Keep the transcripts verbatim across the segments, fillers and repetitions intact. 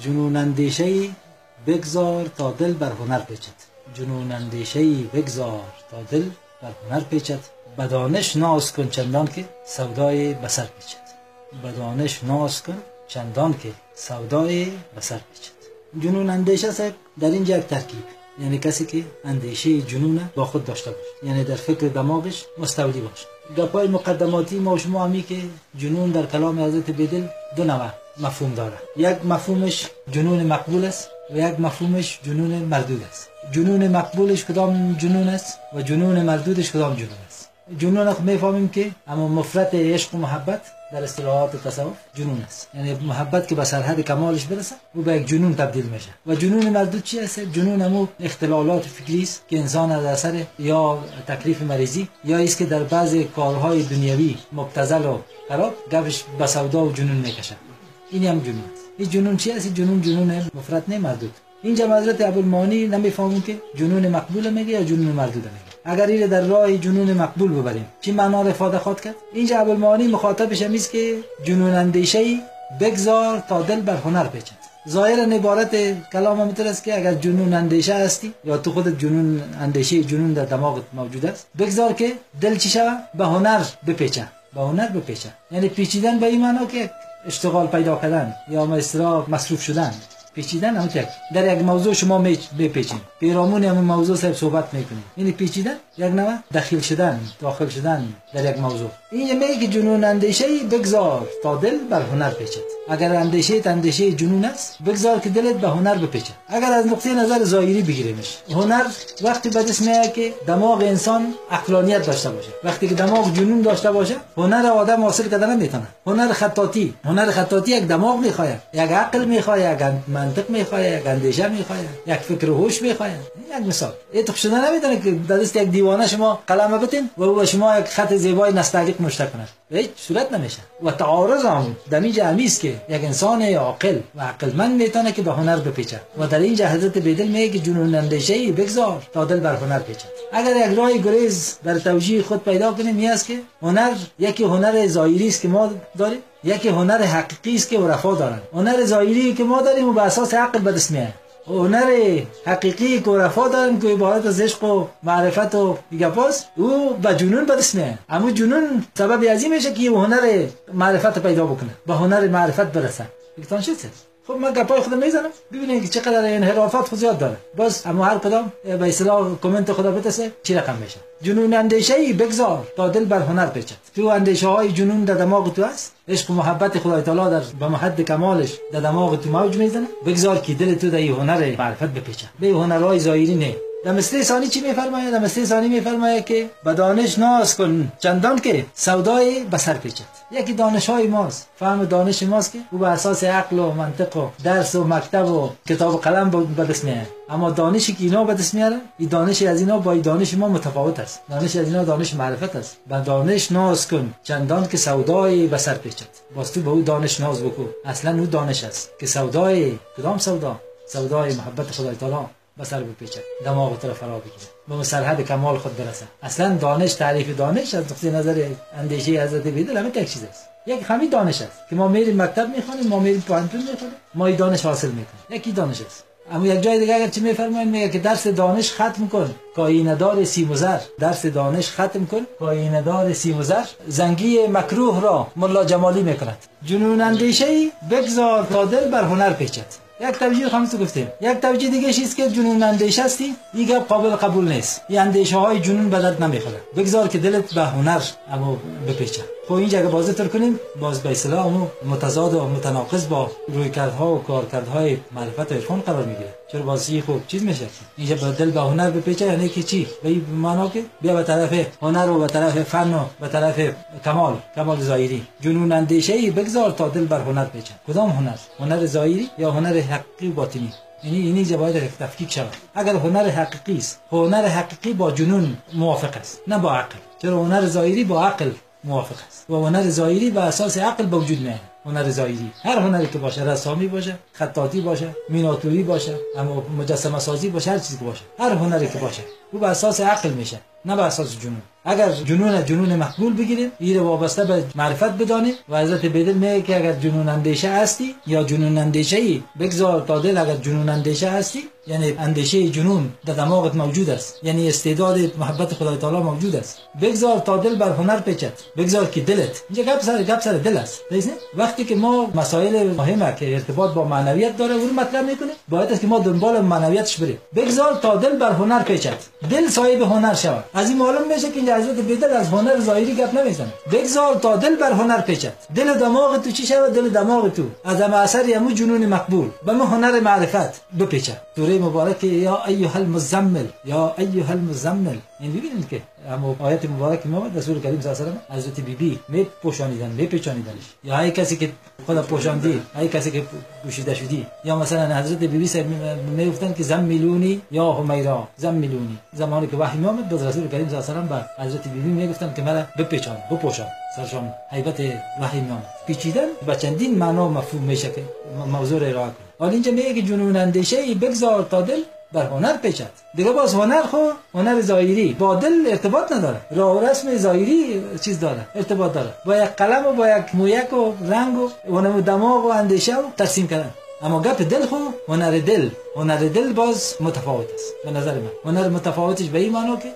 جنون اندیشه‌ای بگذار تا دل بر هنر پیچد، جنون اندیشه‌ای بگذار تا دل بر هنر پیچد، به دانش ناز کن چندان که سودای بسر پیچد، به دانش ناز کن چندان که سودای بسر پیچد. جنون اندیشه است در اینجا یک ترکیب، یعنی کسی که اندیشه جنون با خود داشته باشه، یعنی در فکر دماغش مستولی باشه. گپای مقدماتی ما و شما همی که جنون در کلام حضرت بیدل دو نوع مفهوم داره، یک مفهومش جنون مقبول است و یک مفهومش جنون مردود است. جنون مقبولش کدام جنون است و جنون مردودش کدام جنون است؟ جنون خود میفهمیم که اما مفرط عشق و محبت در اصطلاحات تصوف جنون است، یعنی محبت که به سرحد کمالش برسه او به یک جنون تبدیل میشه. و جنون مردود چی است؟ جنون همو اختلالات فکری است که انسان از اثر یا تکلیف مریضی یا است که در بعضی کارهای دنیوی مبتذل و خراب گوش به سودا و جنون میکشه. این هم جنون است. این جنون چی است؟ جنون جنون مفرط نه مردود. اینجا حضرت ابوالمعانی نمیفهمون که جنون مقبول میگه یا جنون مردود میگه. اگر این در راه جنون مقبول ببریم چی معنا را افاده خواهد کرد؟ اینجا ابوالمعانی مخاطبش هم است که جنون اندیشه ای بگذار تا دل بر هنر پیچد. ظاهرا عبارت کلام هم است که اگر جنون اندیشه هستی یا تو خودت جنون اندیشه جنون در دماغت موجود است، بگذار که دل چی شوه؟ به هنر بپیچه، به هنر بپیچه. یعنی پیچیدن به این معنا که اشتغال پیدا کردن یا مصرف مصروف شدن، پیچیدن هم که در یک موضوع شما بپیچین، پیرامون همون موضوع صاحب صحبت میکنید. این پیچیدن یک نوع داخل شدن، داخل شدن در یک موضوع. این میگه که جنون اندیشه‌ای بگذار تا دل بر هنر پیچد. اگر اندیشه اندیشه جنون است، بگذار که دلت به هنر بپیچد. اگر از نقطه نظر ظاهری بگیریمش، هنر وقتی به دست میاد که دماغ انسان عقلانیت داشته باشه. وقتی که دماغ جنون داشته باشه، هنر آدم حاصل کردن نمیتونه. هنر خطاطی، هنر خطاطی یک دماغ میخواد، یک عقل میخواد، یک منطق میخواد، یک اندیشه میخواد، یک فکر و هوش میخواد. یک مثال، این تو شدن نمیتونه که دست یک دیوانه شما قلم بتین و او شما یک خط زیبای نستعلیق نوشته کنه. به هیچ صورت نمیشه. و تعارض هم در اینجا همیست که یک انسان عاقل و عقلمند میتونه که به هنر بپیچه. و در اینجا حضرت بیدل میگه که جنون اندیشه‌ای بگذار تا دل بر هنر پیچد. اگر یک راه گریز بر توجیه خود پیدا کنیم، این است که هنر یکی هنر ظاهری است که ما داریم، یکی هنر حقیقی است که عرفا دارن. هنر ظاهری که ما داریم و بر اساس عقل به دست میاد، هنر حقیقی که عرفا دارن که عبارت از عشق و معرفت و گپاس او به جنون بدست میه. اما جنون سبب عظیم میشه که هنر معرفت پیدا بکنه، به هنر معرفت برسه. یکتان شد. خب من گپای خودم میزنم، ببینید که چقدر انحرافات خود زیاد داره. باز اما هر کدام به اصطلاح کامنت خدا بتسه چی رقم میشه. جنون اندیشه‌ای بگذار تا دل بر هنر پیچد. تو اندیشه‌های جنون در دماغ تو است، عشق و محبت خدای تعالی در به محد کمالش در دماغ تو موج میزنه، بگذار که دل تو در هنر معرفت بپیچه، به هنرهای ظاهری نه. در مثل ثانی چی میفرماید؟ در مثل ثانی میفرماید که به دانش ناز کن چندان که سودای بسر پیچد. یکی دانش های ماست، فهم دانش ماست که او به اساس عقل و منطق و درس و مکتب و کتاب و قلم به دست میاد. اما دانشی که اینا به دست میاره، این دانش از اینا با دانش ما متفاوت است. دانش از اینا دانش معرفت است. به دانش ناز کن چندان که سودای بسر پیچد. باز تو به او دانش ناز بکو. اصلا او دانش است که سودای کدام سودا؟ سودای محبت خدای تعالی بسر بپیچه، دماغ تو را فرا بگیره، به سرحد کمال خود برسه. اصلا دانش، تعریف دانش از نقطه نظر اندیشه حضرت بیدل همین یک چیز است، یک همین دانش است که ما میریم مکتب میخوانیم، ما میریم پانتون میخوانیم، ما این دانش حاصل میکنیم، یکی دانش است. اما یک جای دیگه اگر چی میفرماین؟ میگه که درس دانش ختم کن کاینه‌دار سیم و زر، درس دانش ختم کن کاینه‌دار سیم و زر، زنگی مکروه را ملا جمالی میکند. جنون اندیشه‌ای بگذار تا دل بر هنر پیچد. یک توجیه خامس گفتیم. یک توجیه دیگه است که جنون اندیشه هستی، دیگه قابل قبول نیست. این اندیشه های جنون بدت نمیخوره. بگذار که دلت به هنر اما بپیچه. خب اینجا که باز تر کنیم، باز به اصطلاح متضاد و متناقض با رویکردها و کارکردهای معرفت و عرفان قرار میگیره. چرا بازی خوب چیز میشه؟ اینجا به دل به هنر بپیچه یعنی که چی؟ به این معنا که بیا به طرف هنر و به طرف فن و به طرف کمال، کمال ظاهری. جنون اندیشه‌ای بگذار تا دل بر هنر پیچه. کدام هنر؟ هنر ظاهری یا هنر حقیقی و باطنی؟ یعنی اینی جواب تفکیک شود. اگر هنر حقیقی است، هنر حقیقی با جنون موافق است، نه با عقل. چرا هنر ظاهری با عقل موافق است و هنر ظاهری به اساس عقل به وجود میاد. هنر ظاهری هر هنری که باشه، رسامی باشه، خطاطی باشه، میناتوری باشه، اما مجسمه سازی باشه، هر چیزی که باشه، هر هنری که باشه، او به اساس عقل میشه، نه به اساس جنون. اگر جنون جنون مقبول بگیریم، این وابسته به معرفت بدانیم. و حضرت بیدل میگه که اگر جنون اندیشه هستی یا جنون اندیشه ای بگذار تا دل، اگر جنون اندیشه هستی یعنی اندیشه جنون در دماغت موجود است، یعنی استعداد محبت خدای تعالی موجود است، بگذار تا دل بر هنر پیچد، بگذار که دلت اینجا گپ سر گپ سر دل است. وقتی که ما مسائل مهمه که ارتباط با معنویت داره اون مطلب میکنه، باید است که ما دنبال معنویتش بریم. بگذار تا دل بر هنر پیچد، دل صاحب هنر شود. از این معلوم میشه که حضرت بیدل از هنر ظاهری گپ نمیزنه. بگذار تا دل بر هنر پیچد، دل دماغ تو چی شود؟ دل دماغ تو از اثر یمو جنون مقبول به ما هنر معرفت بپیچد. دوره مبارکه یا ایها المزمل، یا ایها المزمل، این ببینید که اما آیت مبارک ما رسول کریم صلی الله علیه و آله حضرت بی بی می پوشانیدن، می پیچانیدنش، یا هر کسی که خدا پوشاندی، هر کسی که پوشیده شدی. یا مثلا حضرت بی بی صاحب می گفتن که زمیلونی یا حمیرا زمیلونی، زمانی که وحی آمد به رسول کریم صلی الله علیه و آله به حضرت بی بی می گفتن که مرا بپیچان، بپوشان، سرشان هیبت وحی می آمد. پیچیدن به چندین معنا مفهوم میشه که موضوع ارائه کنه. حالا اینجا میگه که جنون اندیشه ای بگذار تا دل بر هنر پیچد. دیگه باز هنر خو هنر ظاهری با دل ارتباط نداره، راه و رسم ظاهری چیز داره، ارتباط داره با یک قلم و با یک مویک و رنگ و اونم دماغ و اندیشه و ترسیم کردن. اما گپ دل خو هنر دل، هنر دل باز متفاوت است به نظر من. هنر متفاوتش به این معنی که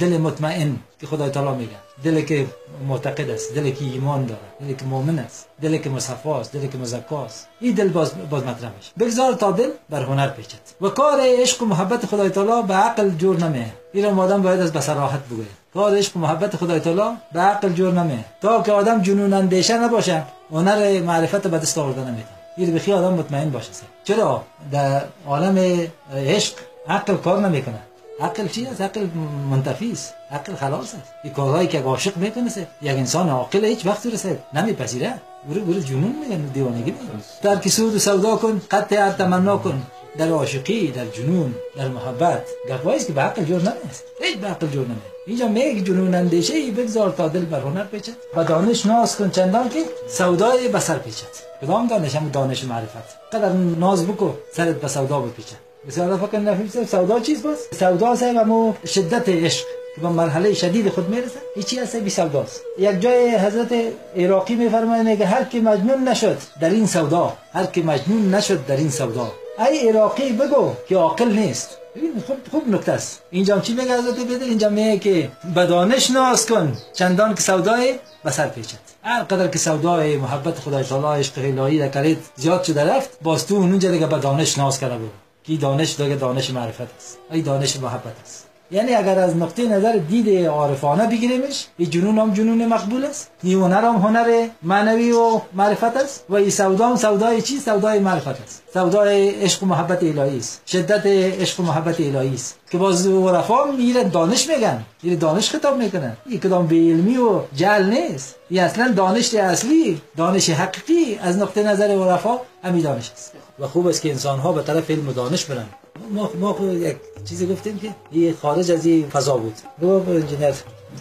دل مطمئن که خدای تعالی میگه، دل که معتقد است، دل که ایمان داره، دل که مؤمن است، دل که مصفی است، دل که مزکی است، این دل باز باز مطرح میشه. بگذار تا دل بر هنر پیچد. و کار عشق و محبت خدای تعالی به عقل جور نمیه. این را آدم باید از بصراحت بگه. کار عشق و محبت خدای تعالی به عقل جور نمیه. تا که آدم جنون اندیشه نباشه، هنر معرفت به دست آورده نمیتونه. این بخی آدم مطمئن باشه. چرا در عالم عشق عقل کار نمیکنه؟ عقل چی است؟ عقل منتفی است، عقل خلاص است. این کارهایی که عاشق میکنه یک انسان عاقل هیچ وقت رسید نمیپذیره، برو برو جنون میگن، دیوانگی میگن. در که سود و سودا کن، قطع هر تمنا کن. در عاشقی، در جنون، در محبت گفاییست که به عقل جور نمیست، هیچ به عقل جور نمیست. اینجا میگه جنون اندیشه ای بگذار تا دل بر هنر پیچد و دانش ناز کن چندان که سودای بسر پیچد. کدام دانش؟ هم دانش معرفت. قدر ناز بکو سرت به سودا بپیچد. بسیار فکر نفیب سودا چیز باز؟ سودا سه و مو شدت عشق که به مرحله شدید خود میرسه، هیچی هسته بی سوداست. یک جای حضرت عراقی میفرماید که هر کی مجنون نشد در این سودا، هر کی مجنون نشد در این سودا. ای عراقی بگو که عاقل نیست. ببین خوب خوب نکته است. اینجا چی میگه حضرت بیدل؟ اینجا میگه که به دانش ناز کن چندان که سودای بسر پیچد. هر قدر که سودای محبت خدای تعالی، عشق الهی در کارت زیاد شده رفت، باز تو اونجا دیگه به دانش ناز کرده بود. کی دانش دیگه دانش معرفت است، ای دانش محبت است. یعنی اگر از نقطه نظر دید عارفانه بگیریمش، این جنون هم جنون مقبول است، این هنر هم هنر معنوی و معرفت است، و این سودا هم سودای چی؟ سودای معرفت است، سودای عشق و محبت الهی است، شدت عشق و محبت الهی است که باز عرفا میره دانش میگن، این دانش خطاب میکنن. این کدام به علمی و جهل نیست، این اصلا دانش اصلی، دانش حقیقی از نقطه نظر عرفا همین دانش است. و خوب است که انسان ها به طرف علم و دانش برن. ما ما یک چیزی گفتیم که این خارج از این فضا بود. با انجینر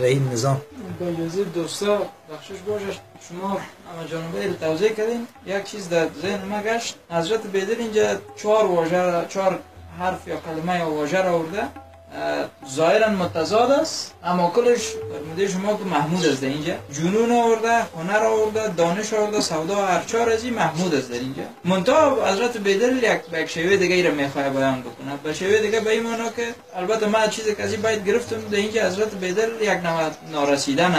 رحیم نظام با اجازه دوستا بخشش باشه، شما اما جانبه توضیح کردین. یک چیز در ذهن ما گشت، حضرت بیدل اینجا چهار واژه، چهار حرف یا کلمه یا واژه را آورده، ظاهرا متضاد است اما کلش فرموده شما که محمود است. اینجا جنون آورده، هنر آورده، دانش آورده، سودا، هر چهار از این محمود است. در اینجا منتها حضرت بیدل یک یک شیوه دیگه ای را میخواد بیان بکنه، به شیوه دیگه به این معنا که البته من چیزی که از این باید گرفتم در اینجا حضرت بیدل یک نارسیدن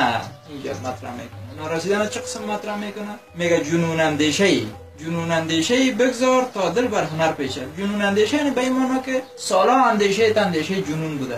اینجا مطرح میکنه. نارسیدن چه قسم مطرح میکنه؟ میگه جنون اندیشه ای، جنون اندیشه ای بگذار تا دل بر هنر پیچد. جنون اندیشه یعنی به این معنی که سالا اندیشه اندیشه جنون بوده،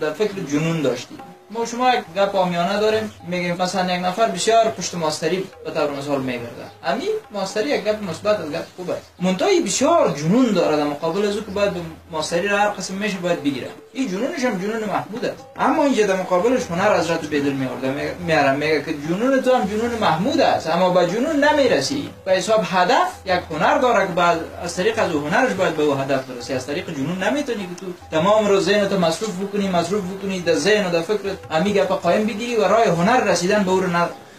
در فکر جنون داشتی. ما شما یک گپ عامیانه داریم میگیم مثلا یک نفر بسیار پشت ماستری به طور مثال میگرده، همین ماستری یک گپ مثبت از گپ خوب است، منتهی بسیار جنون داره در مقابل از او که باید ماستری را هر قسم میشه باید بگیره، این جنونش هم جنون محمود است. اما اینجا در مقابلش هنر حضرت بیدل میارده، میاره میگه که جنون تو هم جنون محمود است اما با جنون نمیرسی، به حساب هدف یک هنر داره که بعد از طریق از او هنرش باید به او هدف برسی، از طریق جنون نمیتونی که تو تمام روز ذهنت مصروف بکنی، مصروف بکنی در ذهن و در فکر امیگه پا قایم بگیری و راه هنر رسیدن به او رو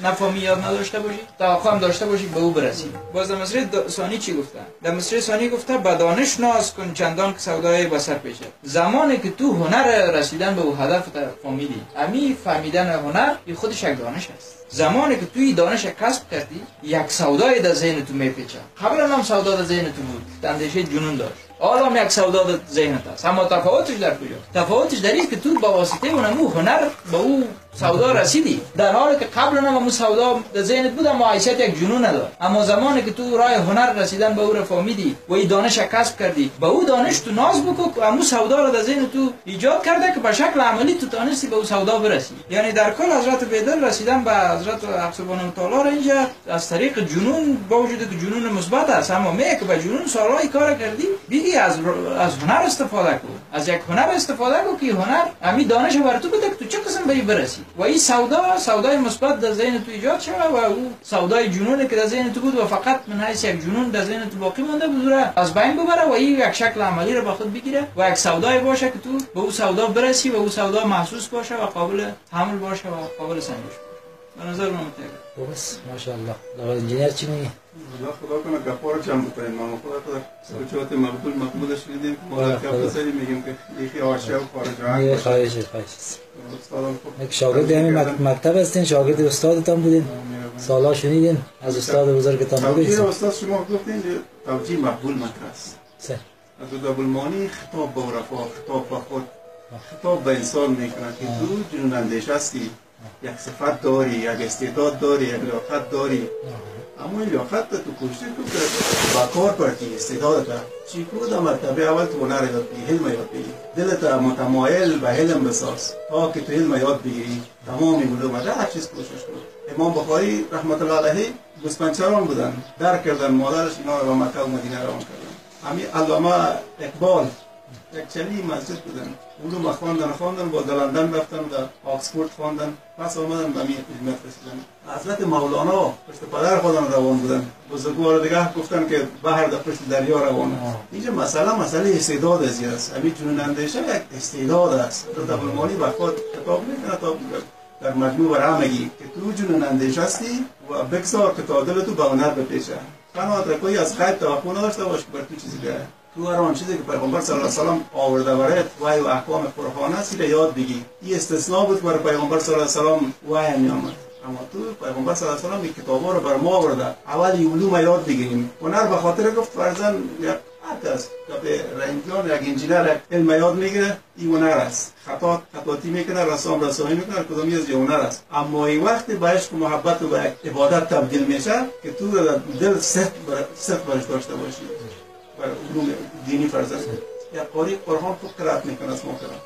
نفهمی یاد نداشته باشی توقع هم داشته باشی به او برسی. باز در مصرع ثانی چی گفتن؟ در مصرع ثانی گفته به دانش ناز کن چندان که سودای بسر پیشد. زمانی که تو هنر رسیدن به او هدف فهمیدی، امی فهمیدن هنر ای خودش یک دانش است. زمانی که توی دانش کسب کردی یک سودای در ذهن تو میپیچه. قبلا هم سودا در ذهن تو بود، اندیشه جنون داشت، حالا هم یک سودا در ذهنت است. اما تفاوتش در کجاست؟ تفاوتش در اینه که تو با واسطه اون هنر به او سودا رسیدی، در حالی که قبلا هم اون سودا در ذهنت بود اما حیثیت یک جنون نداشت. اما زمانی که تو راه هنر رسیدن به او را فهمیدی و این دانش کسب کردی، به او دانش تو ناز بکو، اما سودا را در ذهن تو ایجاد کرده که به شکل عملی تو تونستی به او سودا برسی. یعنی در کل حضرت بیدل رسیدن به حضرت سبحانه و تعالی اینجا از طریق جنون، با وجود که جنون مثبت است اما میگه به جنون سالای کار کردی، بگی از از هنر استفاده کو، از یک هنر استفاده کو که هنر امی دانش بر تو بده که تو چه قسم بری برسی و این سودا سودای مثبت در ذهن تو ایجاد شوه و او سودای جنون که در ذهن تو بود و فقط من حیث یک جنون در ذهن تو باقی مونده بذاره از بین ببره و این یک شکل عملی رو به خود بگیره و یک سودای باشه که تو به او سودا برسی و او سودا محسوس باشه و قابل حمل باشه و قابل سنجش. به نظر ما متعقل بس ماشاءالله. نواز انجینیر چی میگی؟ الله خدا کنه گفارو چم بکنیم ما خدا خدا سوچات مقبول مقبولش میدیم ما کافی سری میگیم که یکی عاشق خارجان یه خواهش خواهش یک شاگرد همین مکتب هستین، شاگرد استادتان بودین، سالا شنیدین از استاد بزرگتان بودین. توجیه استاد شما گفتین توجیه مقبول مدرس سر از دبلمانی خطاب به عرفا، خطاب به خود، خطاب به انسان میکنه که تو جنون اندیش هستی، یک صفت داری، یک استعداد داری، یک لیاقت داری، اما این لیاقت تو کوشش تو با کار پرتی استعداد داری چی کو در مرتبه اول تو هنر یاد بگیری، حلم یاد بگیری، دلت متمایل به حلم بساز تا که تو حلم یاد بگیری. تمام علوم در هر چیز کوشش کن. امام بخاری رحمت الله علیه گوسفندچران بودن، در کردن مادرش اینا رو مکه و مدینه روان کردن. همین علامه اقبال یک چلی مسجد بودن، اونو ما خواندن خواندن با لندن رفتن و آکسفورد خواندن، پس آمدن به میه خدمت رسیدن. حضرت مولانا پشت پدر خودم روان بودن، بزرگوار دیگه گفتن که بحر در پشت دریا روانه. اینجا مسئله مسئله استعداد است. همین جنون اندیشه یک استعداد است. دبلمانی به خود کتاب میکنه تا در مجموع برامگی که تو جنون اندیش هستی و بگذار که تا دل تو به هنر بپیچه. قناعت رکوی از خیب توقع نداشته باش بر تو چیزی بیاره. تو هر آن چیزی که پیغمبر صلی الله علیه و سلم آورده برات وحی و احکام قرآن است یاد بگی. این استثناء بود برای پیغمبر صلی الله علیه و سلم وحی نیامد، اما تو پیغمبر صلی الله علیه و سلم کتابا رو بر ما آورده. اولی علوم یاد بگیریم. هنر به خاطر گفت فرزن یک عادت است که رنگیان یک انجینر علم یاد میگیره، این هنر است. خطاط خطاطی میکنه، رسام رسامی میکنه، کدامی از هنر است. اما این وقتی به عشق و محبت و به عبادت تبدیل میشه که تو دل صفر برش داشته باشی. بر علوم دینی فرض است. یا قاری قرآن خوب قرائت میکنه اسمو قرآن،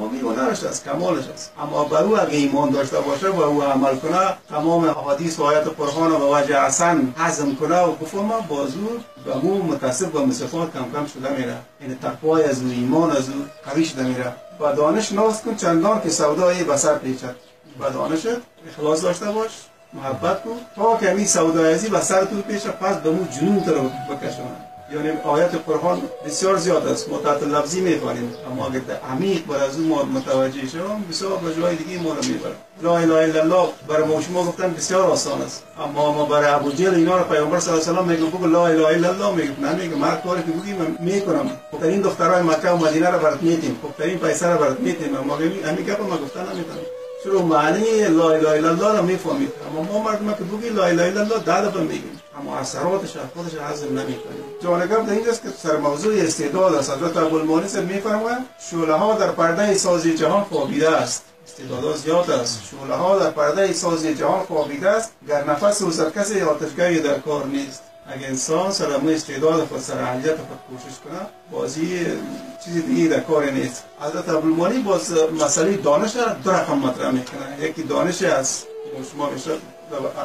اما می هنرش است، کمالش است. اما بر او اگه ایمان داشته باشه و او عمل کنه، تمام احادیث و آیات قرآن رو به وجه حسن هضم کنه و بفهمه، بازو به او متصف و مصفات کم کم شده میره. این تقوای از او، ایمان از او قوی شده میره. و دانش ناز کن چندان که سودای بصر پیچد. و دانشت اخلاص داشته باش، محبت کن تا که می سودای ازی بصر تو پیچه، پس به او جنون تو بکشونه. یعنی آیات قرآن بسیار زیاد است، متعت لفظی میخوانیم، اما اگر عمیق بر از اون متوجه شوم بسیار به جای دیگه ما رو میبره. لا اله الا الله برای ما شما گفتن بسیار آسان است، اما ما برای ابوجهل اینا رو پیامبر صلی الله علیه و آله میگه بگو لا اله الا الله، میگه نه میگه من کاری که بگی من میکنم. خوبترین دخترای مکه و مدینه رو برات میتیم، خوبترین پیسه رو برات میتیم، اما همین گپ ما گفتن نمیتونم. شروع معنی لا اله الا الله رو میفهمید، اما ما مردم که بگی لا اله الا الله ده دفعه میگیم، اما اثراتش خودش هضم نمیکنیم. جالب در اینجاست که سر موضوع استعداد است. حضرت ابوالمانیس میفرمایند شعله ها در پرده سازی جهان خوابیده است. استعداد زیاد است، شعله ها در پرده سازی جهان خوابیده است، گر نفس سوزد کسی آتشگری در کار نیست. اگه انسان سر مو استعداد خود، سر اهلیت خود کوشش کنه، بازی چیزی دیگه در کار نیست. حضرت ابوالمانی باز مسئله دانش را دو رقم مطرح میکنه. یکی دانش است شما میشه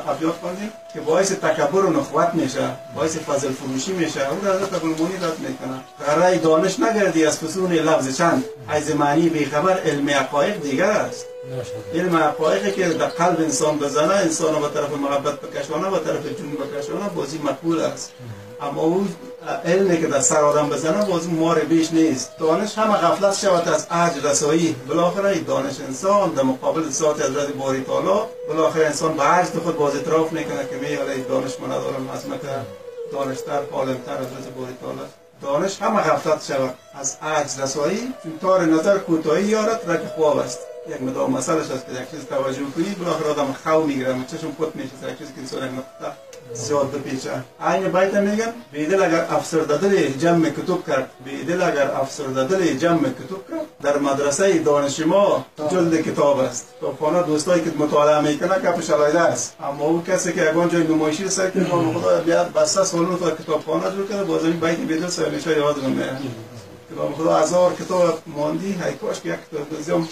ابیات خواندیم که باعث تکبر و نخوت میشه، باعث فضل فروشی میشه، اون حضرت ابوالمانی رد میکنه. غره دانش نگردی از فسون لفظ چند، از معنی بیخبر، علم حقایق دیگر است. این مقایقی که در قلب انسان بزنه، انسان به طرف محبت بکشانه، به طرف جنون بکشانه، بازی مقبول است. اما او علمی که در سر آدم بزنه بازی مار بیش نیست. دانش همه غفلت شود از عجز رسایی. بالاخره دانش انسان در مقابل ذات حضرت باری تعالی، بالاخره انسان به عجز خود باز اعتراف میکنه که میاله دانش من ندارم، از مکه دانشتر عالمتر حضرت باری تعالی. دانش همه غفلت شود از عجز رسایی، چون تار نظر کوتاهی یارت رگ خواب است. یک مدام مسئلهش است که یک چیز توجه کنی، بالاخره آدم خو میگیره، چشم خود میشه یک چیز که انسان نقطه زیاد بپیچه. عین باید میگن بیدل اگر افسرده دل جمع کتب کرد، بیدل اگر افسرده دل جمع کتب کرد، در مدرسه دانش ما جلد کتاب است. طوفانا دوستایی که مطالعه میکنه کفش علایده است، اما او کسی که اگان جای نمایشی سر که ما خدا بیاد بسته سالون تا کتابخانه جور کنه، باز این بیت بیدل سالش یادم میاد. کلام خدا هزار کتاب ماندی، های کاش که یک کتاب بزیم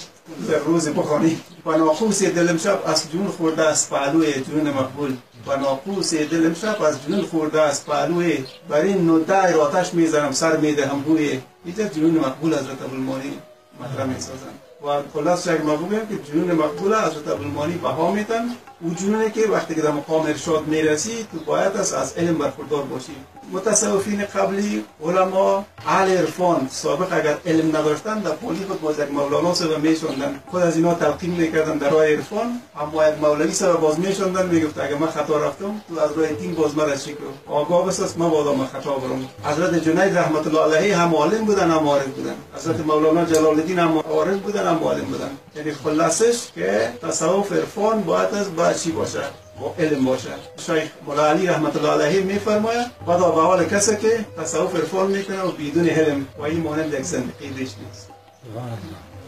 در روز بخوانی. و ناقوس دلم شب از جون خورده است پهلوی جون مقبول، و ناقوس دلم شب از جون خورده است پهلوی، بر این نوتای را آتش میزنم سر میدهم بوی. اینجا جون مقبول حضرت ابوالمانی مطرح میسازند و خلاص یک مقبولیم که جنون مقبول حضرت ابوالمانی بها میتن. او جنونه که وقتی که در مقام ارشاد میرسی تو باید از از علم برخوردار باشی. متصوفین قبلی، علما، اهل عرفان سابق اگر علم نداشتن در پولی خود باز یک مولانا سبب میشوندن، خود از اینا تلقین میکردن در راه عرفان، اما یک مولوی سبب باز میشوندن، میگفت اگر من خطا رفتم تو از راه دین باز مرا شکر آگاه بساز، من بادا من خطا برم. حضرت جنید رحمت الله علیه هم عالم بودن هم عارف بودن، حضرت مولانا جلال الدین هم عارف بودن هم عالم بودن. یعنی خلاصش که تصوف عرفان باید از چی باشه؟ با علم باشه. شیخ مولا علی رحمت الله علیه میفرماید بدا به حال کسی که تصوف عرفان میکنه و بدون علم، و این مانند یک زندگی ریش نیست.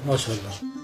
ماشاءالله.